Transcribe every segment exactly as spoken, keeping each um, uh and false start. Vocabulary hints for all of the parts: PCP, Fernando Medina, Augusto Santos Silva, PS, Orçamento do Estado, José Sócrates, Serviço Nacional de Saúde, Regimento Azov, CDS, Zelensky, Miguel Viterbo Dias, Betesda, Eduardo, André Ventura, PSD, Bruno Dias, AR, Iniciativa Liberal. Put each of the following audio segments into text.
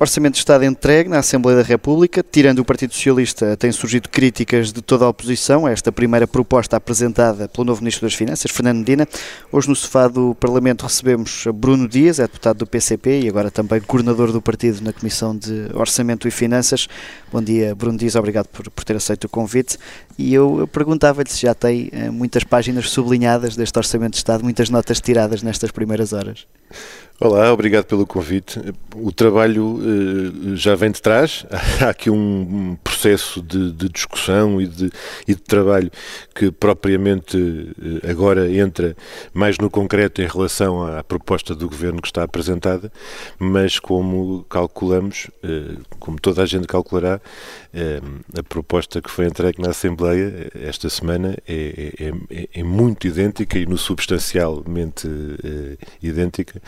Orçamento do Estado entregue na Assembleia da República. Tirando o Partido Socialista, têm surgido críticas de toda a oposição a esta primeira proposta apresentada pelo novo Ministro das Finanças, Fernando Medina. Hoje no sofá do Parlamento recebemos Bruno Dias, é deputado do P C P e agora também coordenador do partido na Comissão de Orçamento e Finanças. Bom dia, Bruno Dias, obrigado por, por ter aceito o convite. E eu perguntava-lhe se já tem muitas páginas sublinhadas deste Orçamento de Estado, muitas notas tiradas nestas primeiras horas. Olá, obrigado pelo convite. O trabalho eh, já vem de trás, há aqui um processo de, de discussão e de, e de trabalho que propriamente eh, agora entra mais no concreto em relação à proposta do Governo que está apresentada, mas como calculamos, eh, como toda a gente calculará, eh, a proposta que foi entregue na Assembleia esta semana é, é, é muito idêntica e no substancialmente eh, idêntica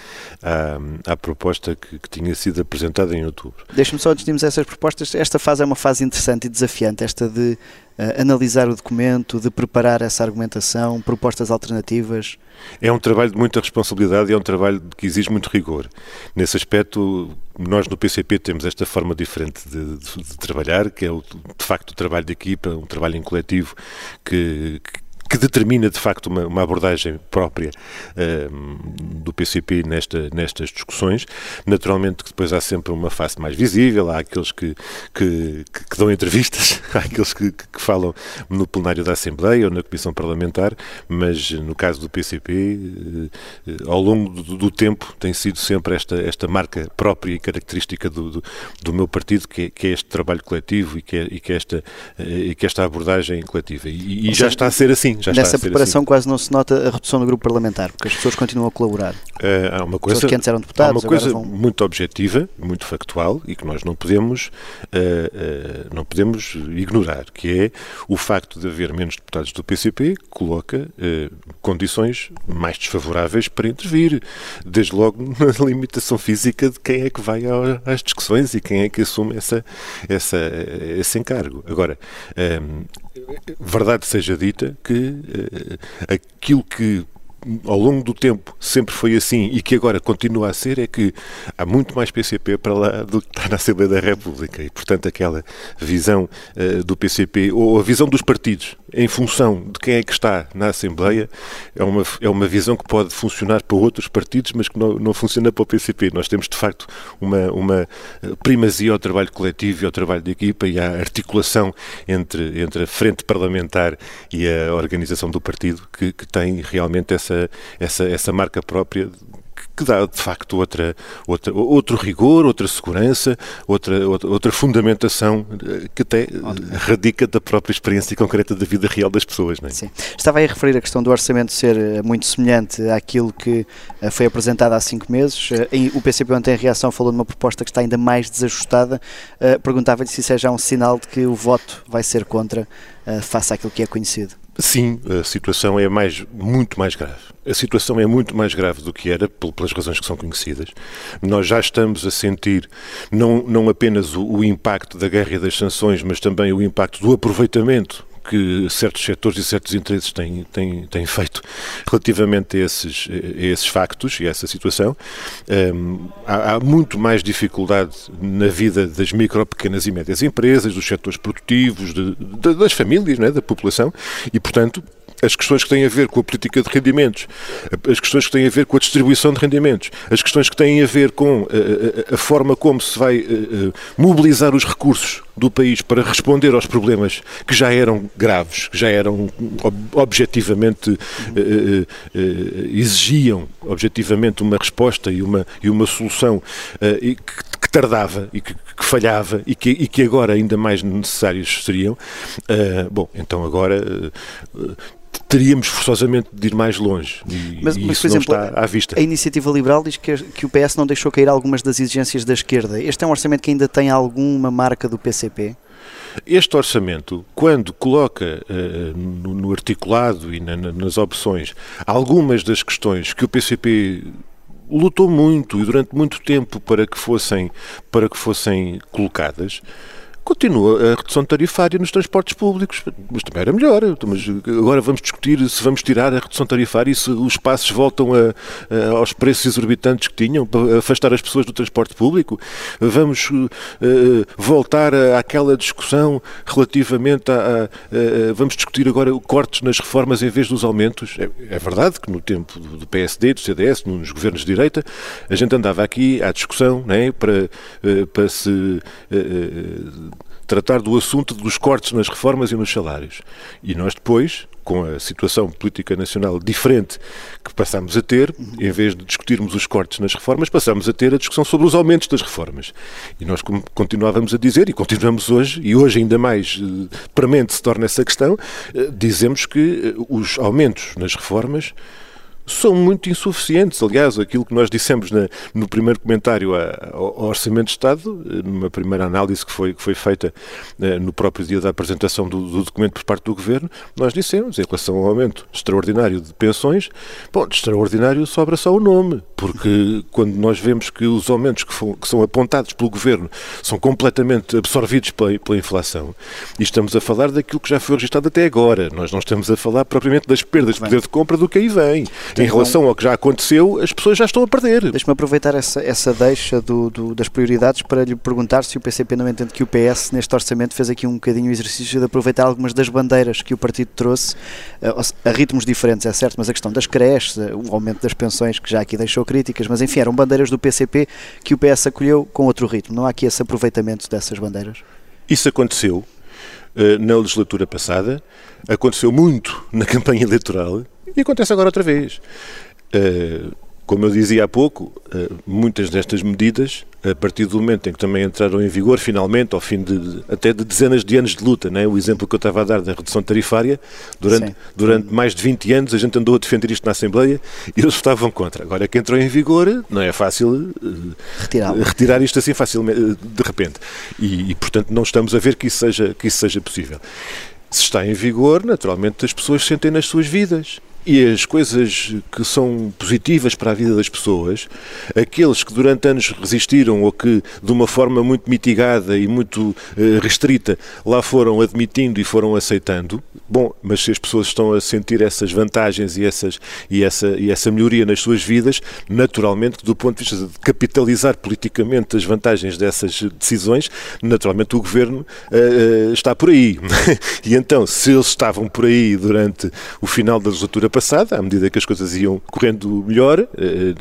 À, à proposta que, que tinha sido apresentada em outubro. Deixe-me só, antes de irmos a essas propostas, esta fase é uma fase interessante e desafiante, esta de uh, analisar o documento, de preparar essa argumentação, propostas alternativas. É um trabalho de muita responsabilidade e é um trabalho que exige muito rigor. Nesse aspecto, nós no P C P temos esta forma diferente de, de, de trabalhar, que é o, de facto o trabalho de equipa, um trabalho em coletivo que, que que determina de facto uma, uma abordagem própria um, do P C P nesta, nestas discussões. Naturalmente que depois há sempre uma face mais visível, há aqueles que, que, que dão entrevistas, há aqueles que, que falam no plenário da Assembleia ou na Comissão Parlamentar, mas no caso do P C P, ao longo do, do tempo tem sido sempre esta, esta marca própria e característica do, do, do meu partido, que é, que é este trabalho coletivo e que é, e que é, esta, e que é esta abordagem coletiva. E, e já está a ser assim. Já Nessa preparação assim. Quase não se nota a redução do grupo parlamentar, porque as pessoas continuam a colaborar. Há uma coisa, pessoas que antes eram deputados, há uma coisa vão... muito objetiva, muito factual e que nós não podemos, uh, uh, não podemos ignorar, que é o facto de haver menos deputados do P C P, que coloca uh, condições mais desfavoráveis para intervir, desde logo na limitação física de quem é que vai às discussões e quem é que assume essa, essa, esse encargo. Agora, um, verdade seja dita que uh, aquilo que ao longo do tempo sempre foi assim e que agora continua a ser é que há muito mais P C P para lá do que está na Assembleia da República e, portanto, aquela visão uh, do P C P ou a visão dos partidos em função de quem é que está na Assembleia é uma, é uma visão que pode funcionar para outros partidos, mas que não, não funciona para o P C P. Nós temos, de facto, uma, uma primazia ao trabalho coletivo e ao trabalho de equipa e à articulação entre, entre a frente parlamentar e a organização do partido que, que tem realmente essa Essa, essa marca própria que dá, de facto, outra, outra, outro rigor, outra segurança, outra, outra fundamentação que até radica da própria experiência concreta da vida real das pessoas. Não é? Sim. Estava aí a referir a questão do orçamento ser muito semelhante àquilo que foi apresentado há cinco meses. O P C P ontem em reação falou de uma proposta que está ainda mais desajustada. Perguntava-lhe se isso é já um sinal de que o voto vai ser contra face àquilo que é conhecido. Sim, a situação é mais, muito mais grave. A situação é muito mais grave do que era, pelas razões que são conhecidas. Nós já estamos a sentir não, não apenas o, o impacto da guerra e das sanções, mas também o impacto do aproveitamento que certos setores e certos interesses têm, têm, têm feito relativamente a esses, a esses factos e a essa situação. Hum, há, há muito mais dificuldade na vida das micro, pequenas e médias empresas, dos setores produtivos, de, de, das famílias, não é, da população e, portanto, as questões que têm a ver com a política de rendimentos, as questões que têm a ver com a distribuição de rendimentos, as questões que têm a ver com a, a, a forma como se vai a, a mobilizar os recursos do país para responder aos problemas que já eram graves, que já eram objetivamente, uh, uh, uh, exigiam objetivamente uma resposta e uma, e uma solução uh, e que tardava e que, que falhava e que, e que agora ainda mais necessários seriam, uh, bom, então agora uh, uh, teríamos forçosamente de ir mais longe e, mas, e mas, isso por exemplo, não está à vista. A Iniciativa Liberal diz que, que o P S não deixou cair algumas das exigências da esquerda. Este é um orçamento que ainda tem alguma marca do P C P? Este orçamento, quando coloca uh, no, no articulado e na, na, nas opções algumas das questões que o P C P lutou muito e durante muito tempo para que fossem, para que fossem colocadas, Continua a redução tarifária nos transportes públicos, mas também era melhor. Mas agora vamos discutir se vamos tirar a redução tarifária e se os passos voltam a, a, aos preços exorbitantes que tinham para afastar as pessoas do transporte público. Vamos uh, voltar a, àquela discussão relativamente a, a, a... Vamos discutir agora cortes nas reformas em vez dos aumentos. É, é verdade que no tempo do P S D, do C D S, nos governos de direita, a gente andava aqui à discussão, não é, para, para se... Uh, tratar do assunto dos cortes nas reformas e nos salários. E nós depois, com a situação política nacional diferente que passámos a ter, em vez de discutirmos os cortes nas reformas, passámos a ter a discussão sobre os aumentos das reformas. E nós continuávamos a dizer, e continuamos hoje, e hoje ainda mais premente se torna essa questão, dizemos que os aumentos nas reformas são muito insuficientes. Aliás, aquilo que nós dissemos na, no primeiro comentário a, ao Orçamento de Estado, numa primeira análise que foi, que foi feita eh, no próprio dia da apresentação do, do documento por parte do Governo, nós dissemos, em relação ao aumento extraordinário de pensões, bom, de extraordinário sobra só o nome, porque quando nós vemos que os aumentos que, for, que são apontados pelo Governo são completamente absorvidos pela, pela inflação, e estamos a falar daquilo que já foi registrado até agora, nós não estamos a falar propriamente das perdas de poder de compra do que aí vem. Em relação ao que já aconteceu, as pessoas já estão a perder. Deixa-me aproveitar essa, essa deixa do, do, das prioridades para lhe perguntar se o P C P não entende que o P S, neste orçamento, fez aqui um bocadinho o exercício de aproveitar algumas das bandeiras que o partido trouxe, a, a ritmos diferentes, é certo, mas a questão das creches, o aumento das pensões, que já aqui deixou críticas, mas enfim, eram bandeiras do P C P que o P S acolheu com outro ritmo. Não há aqui esse aproveitamento dessas bandeiras? Isso aconteceu uh, na legislatura passada, aconteceu muito na campanha eleitoral, e acontece agora outra vez. Como eu dizia há pouco, muitas destas medidas, a partir do momento em que também entraram em vigor, finalmente, ao fim de até de dezenas de anos de luta, não é? O exemplo que eu estava a dar da redução tarifária, durante, durante mais de vinte anos a gente andou a defender isto na Assembleia e eles votavam contra. Agora que entrou em vigor, não é fácil retirá-lo. Retirar isto assim facilmente, de repente. E, e, portanto, não estamos a ver que isso seja, que isso seja possível. Se está em vigor, naturalmente as pessoas sentem nas suas vidas. E as coisas que são positivas para a vida das pessoas, aqueles que durante anos resistiram ou que de uma forma muito mitigada e muito eh, restrita lá foram admitindo e foram aceitando, bom, mas se as pessoas estão a sentir essas vantagens e, essas, e, essa, e essa melhoria nas suas vidas, naturalmente, do ponto de vista de capitalizar politicamente as vantagens dessas decisões, naturalmente o Governo eh, está por aí. E então, se eles estavam por aí durante o final da legislatura passada, à medida que as coisas iam correndo melhor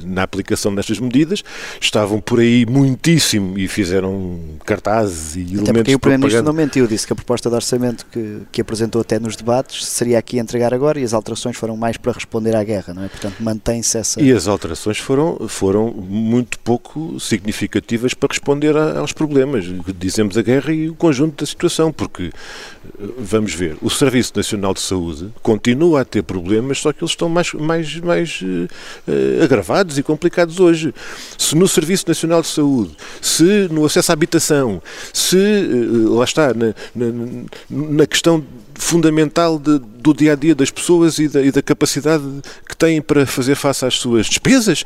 na aplicação destas medidas, estavam por aí muitíssimo e fizeram cartazes e até elementos de propaganda. Até porque o Primeiro-Ministro não mentiu, disse que a proposta de orçamento que, que apresentou até nos debates seria aqui a entregar agora e as alterações foram mais para responder à guerra, não é? Portanto, mantém-se essa... E as alterações foram, foram muito pouco significativas para responder a, aos problemas, dizemos a guerra e o conjunto da situação, porque, vamos ver, o Serviço Nacional de Saúde continua a ter problemas, só que eles estão mais, mais, mais uh, agravados e complicados hoje. Se no Serviço Nacional de Saúde, se no acesso à habitação, se, uh, lá está, na, na, na questão fundamental de, do dia-a-dia das pessoas e da, e da capacidade que têm para fazer face às suas despesas,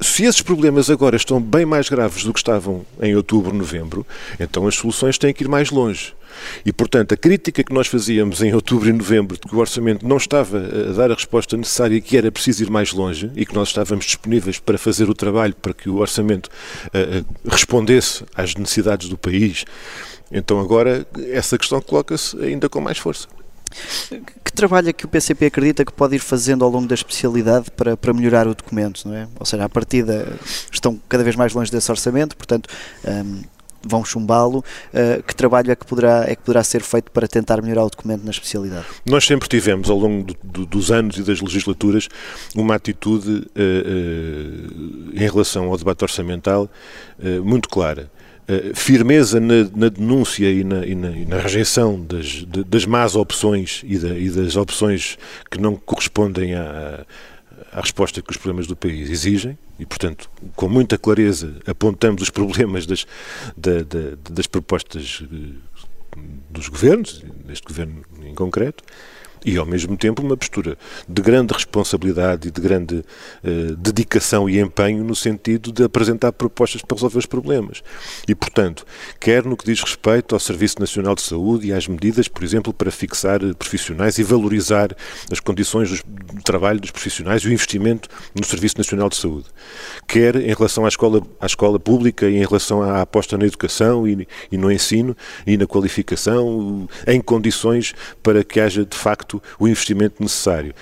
se esses problemas agora estão bem mais graves do que estavam em outubro, novembro, então as soluções têm que ir mais longe. E, portanto, a crítica que nós fazíamos em outubro e novembro de que o orçamento não estava a dar a resposta necessária e que era preciso ir mais longe e que nós estávamos disponíveis para fazer o trabalho para que o orçamento uh, respondesse às necessidades do país, então agora essa questão coloca-se ainda com mais força. Que trabalho é que o P C P acredita que pode ir fazendo ao longo da especialidade para, para melhorar o documento, não é? Ou seja, à partida estão cada vez mais longe desse orçamento, portanto... Um, vão chumbá-lo, uh, que trabalho é que, poderá, é que poderá ser feito para tentar melhorar o documento na especialidade? Nós sempre tivemos, ao longo do, do, dos anos e das legislaturas, uma atitude uh, uh, em relação ao debate orçamental uh, muito clara. Uh, firmeza na, na denúncia e na, e na, e na rejeição das, de, das más opções e, da, e das opções que não correspondem à, à resposta que os problemas do país exigem. E, portanto, com muita clareza apontamos os problemas das, da, da, das propostas dos governos, deste governo em concreto, e ao mesmo tempo uma postura de grande responsabilidade e de grande uh, dedicação e empenho no sentido de apresentar propostas para resolver os problemas. E, portanto, quer no que diz respeito ao Serviço Nacional de Saúde e às medidas, por exemplo, para fixar profissionais e valorizar as condições do trabalho dos profissionais e o investimento no Serviço Nacional de Saúde, quer em relação à escola, à escola pública e em relação à aposta na educação e, e no ensino e na qualificação, em condições para que haja, de facto, o investimento necessário.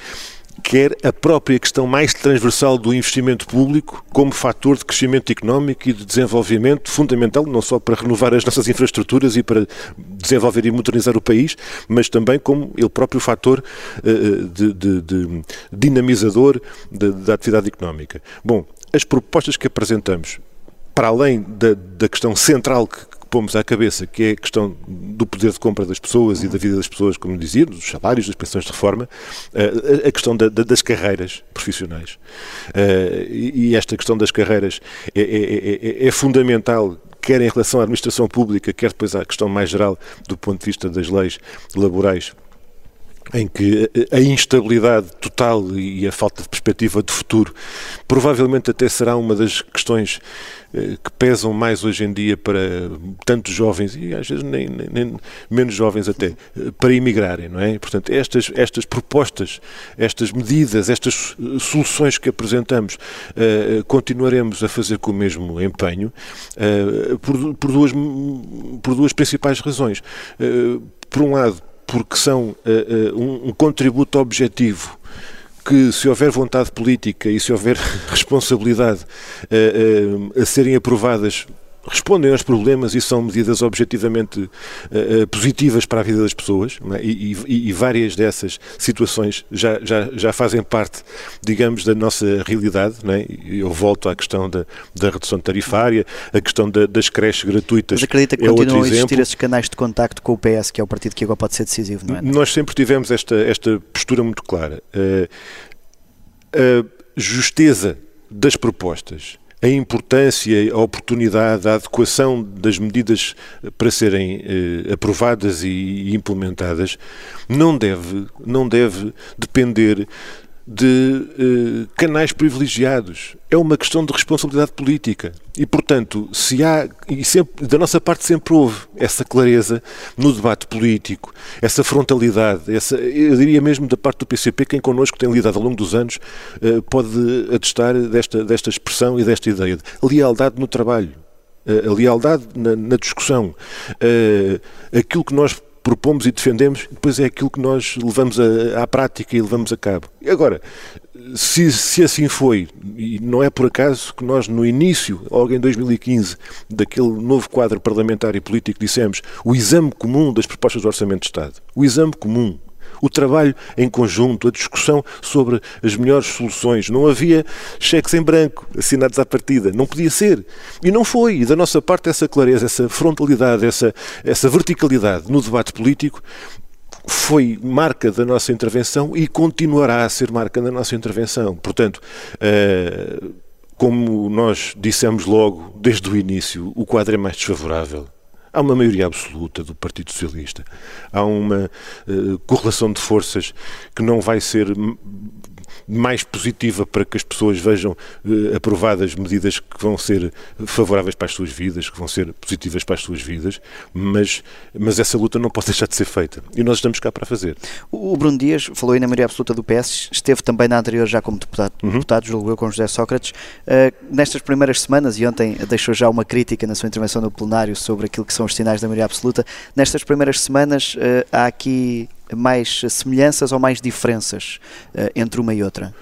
Quer a própria questão mais transversal do investimento público como fator de crescimento económico e de desenvolvimento fundamental, não só para renovar as nossas infraestruturas e para desenvolver e modernizar o país, mas também como ele próprio fator uh, de, de, de dinamizador da, da atividade económica. Bom, as propostas que apresentamos, para além da, da questão central que pomos à cabeça, que é a questão do poder de compra das pessoas e da vida das pessoas, como dizia, dos salários, das pensões de reforma, a questão da, da, das carreiras profissionais. E esta questão das carreiras é, é, é, é fundamental, quer em relação à administração pública, quer depois à questão mais geral do ponto de vista das leis laborais, em que a instabilidade total e a falta de perspectiva de futuro provavelmente até será uma das questões que pesam mais hoje em dia para tantos jovens, e às vezes nem, nem, nem menos jovens até, para emigrarem, não é? Portanto, estas, estas propostas, estas medidas, estas soluções que apresentamos, uh, continuaremos a fazer com o mesmo empenho, uh, por, por, duas, por duas principais razões. Uh, por um lado, porque são uh, um, um contributo objetivo que, se houver vontade política e se houver responsabilidade uh, uh, a serem aprovadas, respondem aos problemas e são medidas objetivamente uh, positivas para a vida das pessoas, não é? e, e, e várias dessas situações já, já, já fazem parte, digamos, da nossa realidade, não é? Eu volto à questão da, da redução tarifária, a questão da, das creches gratuitas. Mas acredita que é continuam outro a existir exemplo. Esses canais de contacto com o P S, que é o partido que agora pode ser decisivo, não é? Nós sempre tivemos esta, esta postura muito clara. Uh, a justeza das propostas, a importância, a oportunidade, a adequação das medidas para serem eh, aprovadas e implementadas não deve, não deve depender de eh, canais privilegiados. É uma questão de responsabilidade política e, portanto, se há, e sempre, da nossa parte sempre houve essa clareza no debate político, essa frontalidade, essa, eu diria mesmo da parte do P C P, quem connosco tem lidado ao longo dos anos, eh, pode atestar desta, desta expressão e desta ideia de lealdade no trabalho, eh, a lealdade na, na discussão, eh, aquilo que nós propomos e defendemos, depois é aquilo que nós levamos a, à prática e levamos a cabo. Agora, se, se assim foi, e não é por acaso que nós no início, logo em dois mil e quinze, daquele novo quadro parlamentar e político, dissemos o exame comum das propostas do Orçamento de Estado, o exame comum, o trabalho em conjunto, a discussão sobre as melhores soluções. Não havia cheques em branco assinados à partida, não podia ser. E não foi. E da nossa parte essa clareza, essa frontalidade, essa, essa verticalidade no debate político foi marca da nossa intervenção e continuará a ser marca da nossa intervenção. Portanto, uh, como nós dissemos logo desde o início, o quadro é mais desfavorável. Há uma maioria absoluta do Partido Socialista, há uma uh, correlação de forças que não vai ser mais positiva para que as pessoas vejam uh, aprovadas medidas que vão ser favoráveis para as suas vidas, que vão ser positivas para as suas vidas, mas, mas essa luta não pode deixar de ser feita e nós estamos cá para fazer. O Bruno Dias falou aí na maioria absoluta do P S, esteve também na anterior já como deputado, uhum. deputado julgo eu, com José Sócrates. Uh, nestas primeiras semanas, e ontem deixou já uma crítica na sua intervenção no plenário sobre aquilo que são os sinais da maioria absoluta, nestas primeiras semanas uh, há aqui mais semelhanças ou mais diferenças uh, entre uma e outra?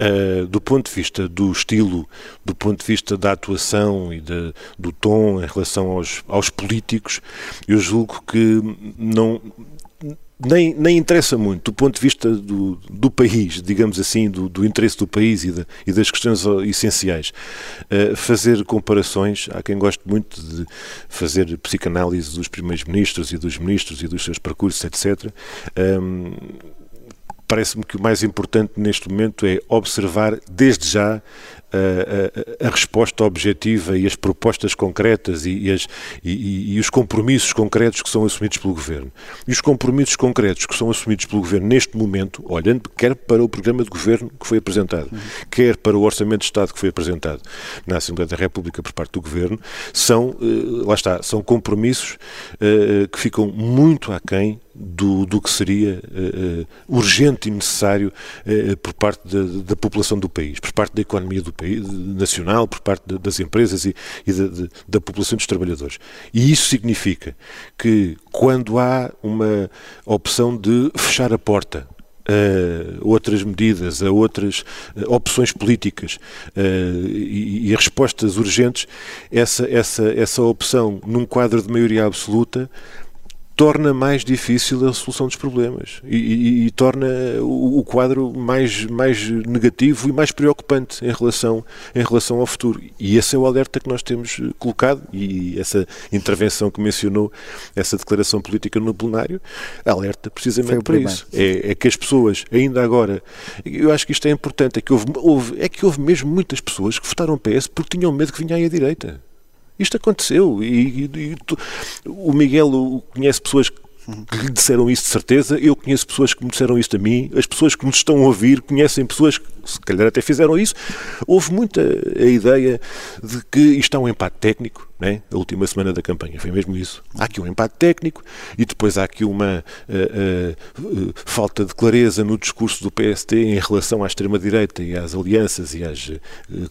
Uh, do ponto de vista do estilo, do ponto de vista da atuação e de, do tom em relação aos, aos políticos, eu julgo que não... Nem, nem interessa muito do ponto de vista do, do país, digamos assim, do, do interesse do país e, da, e das questões essenciais. Uh, fazer comparações, há quem goste muito de fazer psicanálise dos primeiros ministros e dos ministros e dos seus percursos, etcétera. Um, parece-me que o mais importante neste momento é observar desde já a, a, a resposta objetiva e as propostas concretas e, e, as, e, e os compromissos concretos que são assumidos pelo Governo. E os compromissos concretos que são assumidos pelo Governo neste momento, olhando quer para o programa de Governo que foi apresentado, uhum. quer para o Orçamento de Estado que foi apresentado na Assembleia da República por parte do Governo, são, lá está, são compromissos que ficam muito aquém Do, do que seria uh, uh, urgente e necessário uh, por parte da, da população do país, por parte da economia do país, nacional, por parte de, das empresas e, e de, de, da população dos trabalhadores. E isso significa que quando há uma opção de fechar a porta a outras medidas, a outras opções políticas a, e, e a respostas urgentes, essa, essa, essa opção num quadro de maioria absoluta torna mais difícil a solução dos problemas e, e, e torna o, o quadro mais, mais negativo e mais preocupante em relação, em relação ao futuro. E esse é o alerta que nós temos colocado e essa intervenção que mencionou, essa declaração política no plenário, alerta precisamente para isso. É, é que as pessoas ainda agora, eu acho que isto é importante, é que houve, houve, é que houve mesmo muitas pessoas que votaram P S porque tinham medo que vinha aí a direita. Isto aconteceu e, e, e tu, o Miguel conhece pessoas que lhe disseram isso de certeza, eu conheço pessoas que me disseram isto a mim, as pessoas que nos estão a ouvir conhecem pessoas que se calhar até fizeram isso. Houve muita a ideia de que isto é um empate técnico, né? A última semana da campanha foi mesmo isso. Há aqui um empate técnico e depois há aqui uma uh, uh, uh, falta de clareza no discurso do P S D em relação à extrema-direita e às alianças e às uh,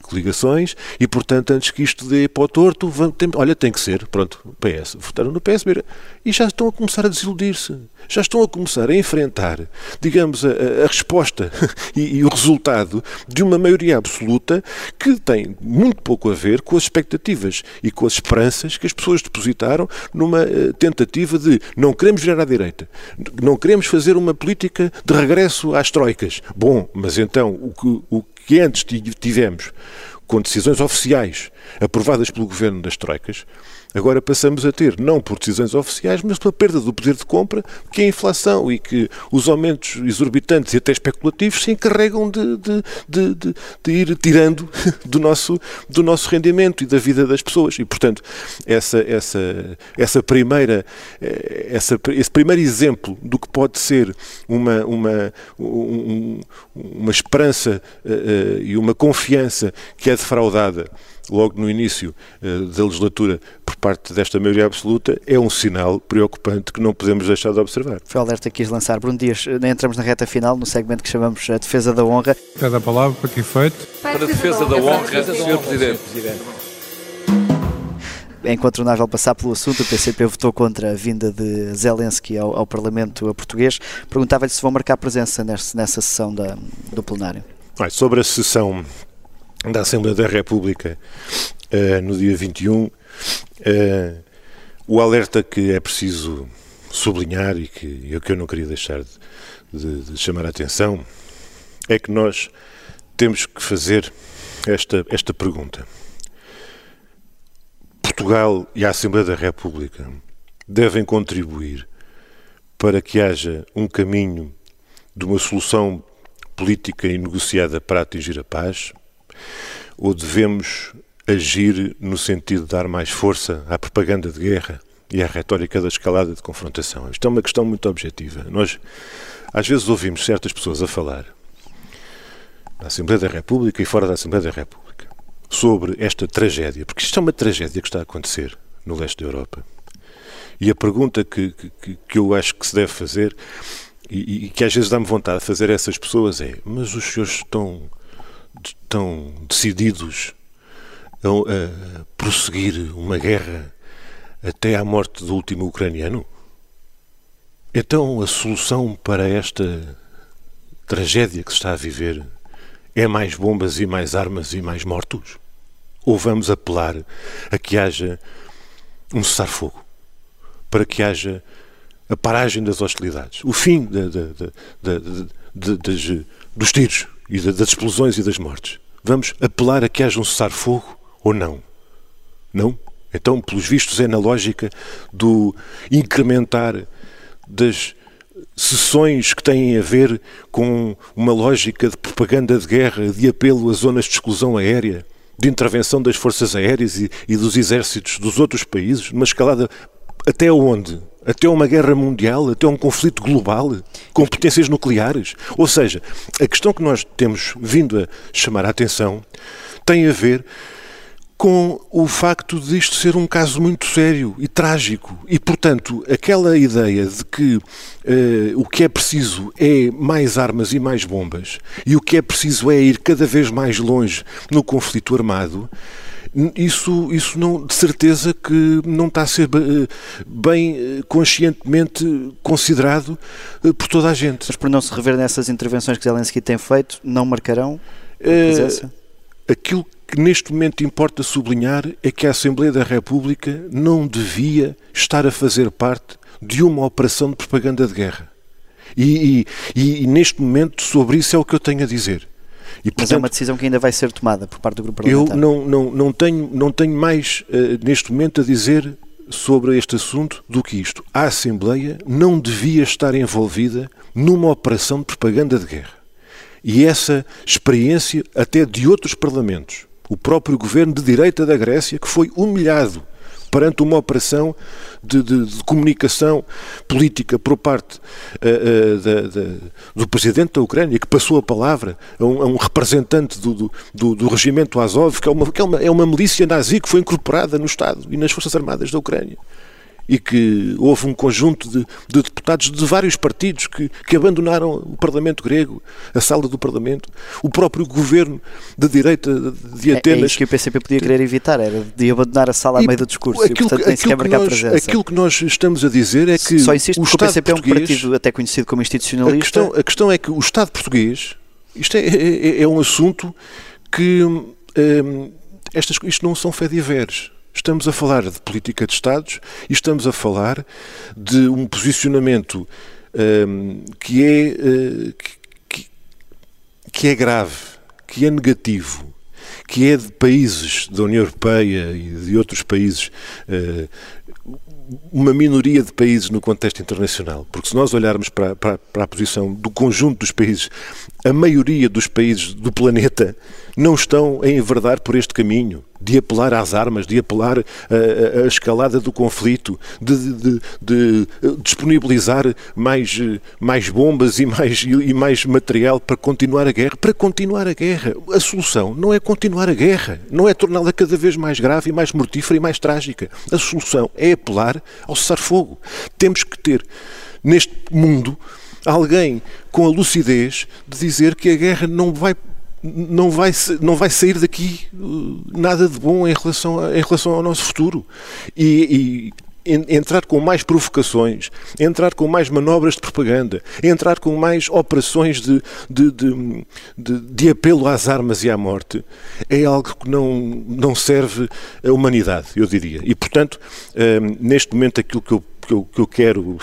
coligações e, portanto, antes que isto dê para o torto, vamos, tem, olha, tem que ser, pronto, P S, votaram no P S B e já estão a começar a desiludir-se, já estão a começar a enfrentar, digamos, a, a resposta e, e o resultado de uma maioria absoluta que tem muito pouco a ver com as expectativas e com as esperanças que as pessoas depositaram numa tentativa de não queremos virar à direita, não queremos fazer uma política de regresso às troicas. Bom, mas então o que, o que antes tivemos com decisões oficiais aprovadas pelo governo das troicas, agora passamos a ter, não por decisões oficiais, mas pela perda do poder de compra, que é a inflação e que os aumentos exorbitantes e até especulativos se encarregam de, de, de, de, de ir tirando do nosso, do nosso rendimento e da vida das pessoas. E, portanto, essa, essa, essa primeira, essa, esse primeiro exemplo do que pode ser uma, uma, um, uma esperança uh, e uma confiança que é defraudada logo no início uh, da legislatura por parte desta maioria absoluta, é um sinal preocupante que não podemos deixar de observar. Foi o alerta que quis lançar. Bruno Dias, entramos na reta final, no segmento que chamamos a defesa da honra. Cada palavra para que efeito? Para a defesa da honra, senhor Presidente. É incontornável passar pelo assunto, o P C P votou contra a vinda de Zelensky ao, ao Parlamento português. Perguntava-lhe se vão marcar presença nessa, nessa sessão da, do plenário. Ah, sobre a sessão da Assembleia da República uh, no dia vinte e um, uh, o alerta que é preciso sublinhar e que eu, que eu não queria deixar de, de, de chamar a atenção é que nós temos que fazer esta, esta pergunta. Portugal e a Assembleia da República devem contribuir para que haja um caminho de uma solução política e negociada para atingir a paz, ou devemos agir no sentido de dar mais força à propaganda de guerra e à retórica da escalada de confrontação? Isto é uma questão muito objetiva. Nós, às vezes, ouvimos certas pessoas a falar na Assembleia da República e fora da Assembleia da República sobre esta tragédia, porque isto é uma tragédia que está a acontecer no leste da Europa. E a pergunta que, que, que eu acho que se deve fazer e, e que às vezes dá-me vontade de fazer a essas pessoas é: mas os senhores estão... estão decididos a, a prosseguir uma guerra até à morte do último ucraniano? Então a solução para esta tragédia que se está a viver é mais bombas e mais armas e mais mortos? Ou vamos apelar a que haja um cessar-fogo, para que haja a paragem das hostilidades, o fim de, de, de, de, de, de, dos tiros e das explosões e das mortes? Vamos apelar a que haja um cessar-fogo ou não? Não? Então, pelos vistos, é na lógica do incrementar das sessões que têm a ver com uma lógica de propaganda de guerra, de apelo a zonas de exclusão aérea, de intervenção das forças aéreas e, e dos exércitos dos outros países, numa escalada até onde? Até uma guerra mundial, até um conflito global, com potências nucleares. Ou seja, a questão que nós temos vindo a chamar a atenção tem a ver com o facto de isto ser um caso muito sério e trágico. E, portanto, aquela ideia de que uh, o que é preciso é mais armas e mais bombas, e o que é preciso é ir cada vez mais longe no conflito armado, isso, isso não, de certeza que não está a ser bem conscientemente considerado por toda a gente. Mas por não se rever nessas intervenções que Zelensky tem feito, não marcarão a presença? Uh, aquilo que que neste momento importa sublinhar é que a Assembleia da República não devia estar a fazer parte de uma operação de propaganda de guerra. E, e, e neste momento sobre isso é o que eu tenho a dizer. E, portanto, mas é uma decisão que ainda vai ser tomada por parte do Grupo Parlamentar. Eu não, não, não, tenho, não tenho mais uh, neste momento a dizer sobre este assunto do que isto. A Assembleia não devia estar envolvida numa operação de propaganda de guerra. E essa experiência até de outros parlamentos, o próprio governo de direita da Grécia, que foi humilhado perante uma operação de, de, de comunicação política por parte uh, uh, da, da, do presidente da Ucrânia, que passou a palavra a um, a um representante do, do, do, do Regimento Azov, que, é uma, que é, uma, é uma milícia nazi que foi incorporada no Estado e nas Forças Armadas da Ucrânia. E que houve um conjunto de, de deputados de vários partidos que, que abandonaram o Parlamento grego, a sala do Parlamento, o próprio governo de direita de Atenas. É, é isso que o P C P podia querer evitar, era de abandonar a sala e, a meio do discurso, aquilo, e portanto nem sequer marcar presença. Aquilo que nós estamos a dizer é que só insisto, o Estado português... O P C P é um partido até conhecido como institucionalista... A questão, a questão é que o Estado português, isto é, é, é um assunto que... Hum, estas, isto não são fediveres. Estamos a falar de política de Estados e estamos a falar de um posicionamento um, que, é, uh, que, que é grave, que é negativo, que é de países da União Europeia e de outros países, uh, uma minoria de países no contexto internacional. Porque se nós olharmos para, para, para a posição do conjunto dos países, a maioria dos países do planeta não estão a enverdar por este caminho de apelar às armas, de apelar à escalada do conflito, de, de, de, de disponibilizar mais, mais bombas e mais, e mais material para continuar a guerra. Para continuar a guerra. A solução não é continuar a guerra, não é torná-la cada vez mais grave e mais mortífera e mais trágica. A solução é apelar ao cessar-fogo. Temos que ter, neste mundo, alguém com a lucidez de dizer que a guerra não vai... Não vai, não vai sair daqui nada de bom em relação, a, em relação ao nosso futuro. E, e entrar com mais provocações, entrar com mais manobras de propaganda, entrar com mais operações de, de, de, de, de apelo às armas e à morte, é algo que não, não serve à humanidade, eu diria. E, portanto, hum, neste momento aquilo que eu que eu, que eu quero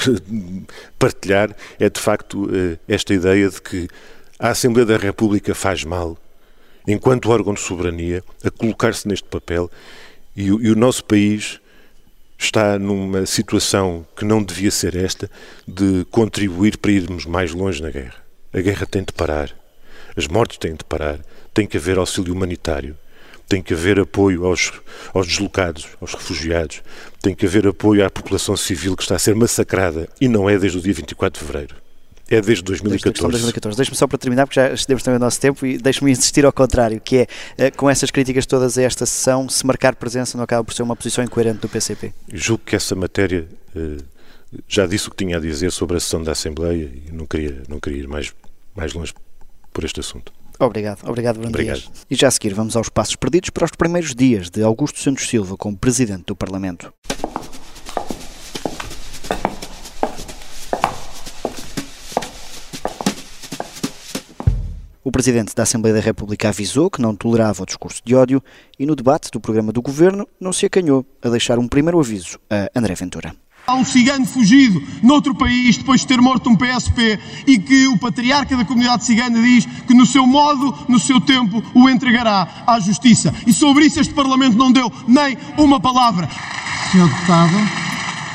partilhar é, de facto, esta ideia de que a Assembleia da República faz mal, enquanto órgão de soberania, a colocar-se neste papel e o, e o nosso país está numa situação que não devia ser esta, de contribuir para irmos mais longe na guerra. A guerra tem de parar, as mortes têm de parar, tem que haver auxílio humanitário, tem que haver apoio aos, aos deslocados, aos refugiados, tem que haver apoio à população civil que está a ser massacrada e não é desde o dia vinte e quatro de fevereiro. É desde dois mil e catorze. dois mil e catorze. Deixe-me só para terminar, porque já cedemos também o nosso tempo, e deixe-me insistir ao contrário, que é, com essas críticas todas a esta sessão, se marcar presença não acaba por ser uma posição incoerente do P C P? Julgo que essa matéria, já disse o que tinha a dizer sobre a sessão da Assembleia e não queria, não queria ir mais, mais longe por este assunto. Obrigado, obrigado Bruno Dias. E já a seguir vamos aos passos perdidos para os primeiros dias de Augusto Santos Silva como Presidente do Parlamento. O Presidente da Assembleia da República avisou que não tolerava o discurso de ódio e no debate do programa do Governo não se acanhou a deixar um primeiro aviso a André Ventura. Há um cigano fugido noutro país depois de ter morto um P S P e que o patriarca da comunidade cigana diz que no seu modo, no seu tempo, o entregará à justiça. E sobre isso este Parlamento não deu nem uma palavra. senhor Deputado,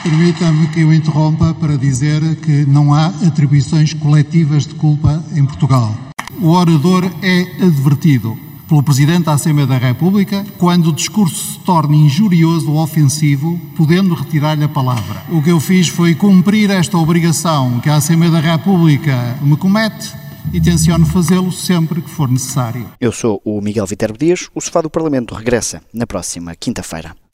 Permita-me que eu interrompa para dizer que não há atribuições coletivas de culpa em Portugal. O orador é advertido pelo Presidente da Assembleia da República quando o discurso se torna injurioso ou ofensivo, podendo retirar-lhe a palavra. O que eu fiz foi cumprir esta obrigação que a Assembleia da República me comete e tenciono fazê-lo sempre que for necessário. Eu sou o Miguel Viterbo Dias. O Sofá do Parlamento regressa na próxima quinta-feira.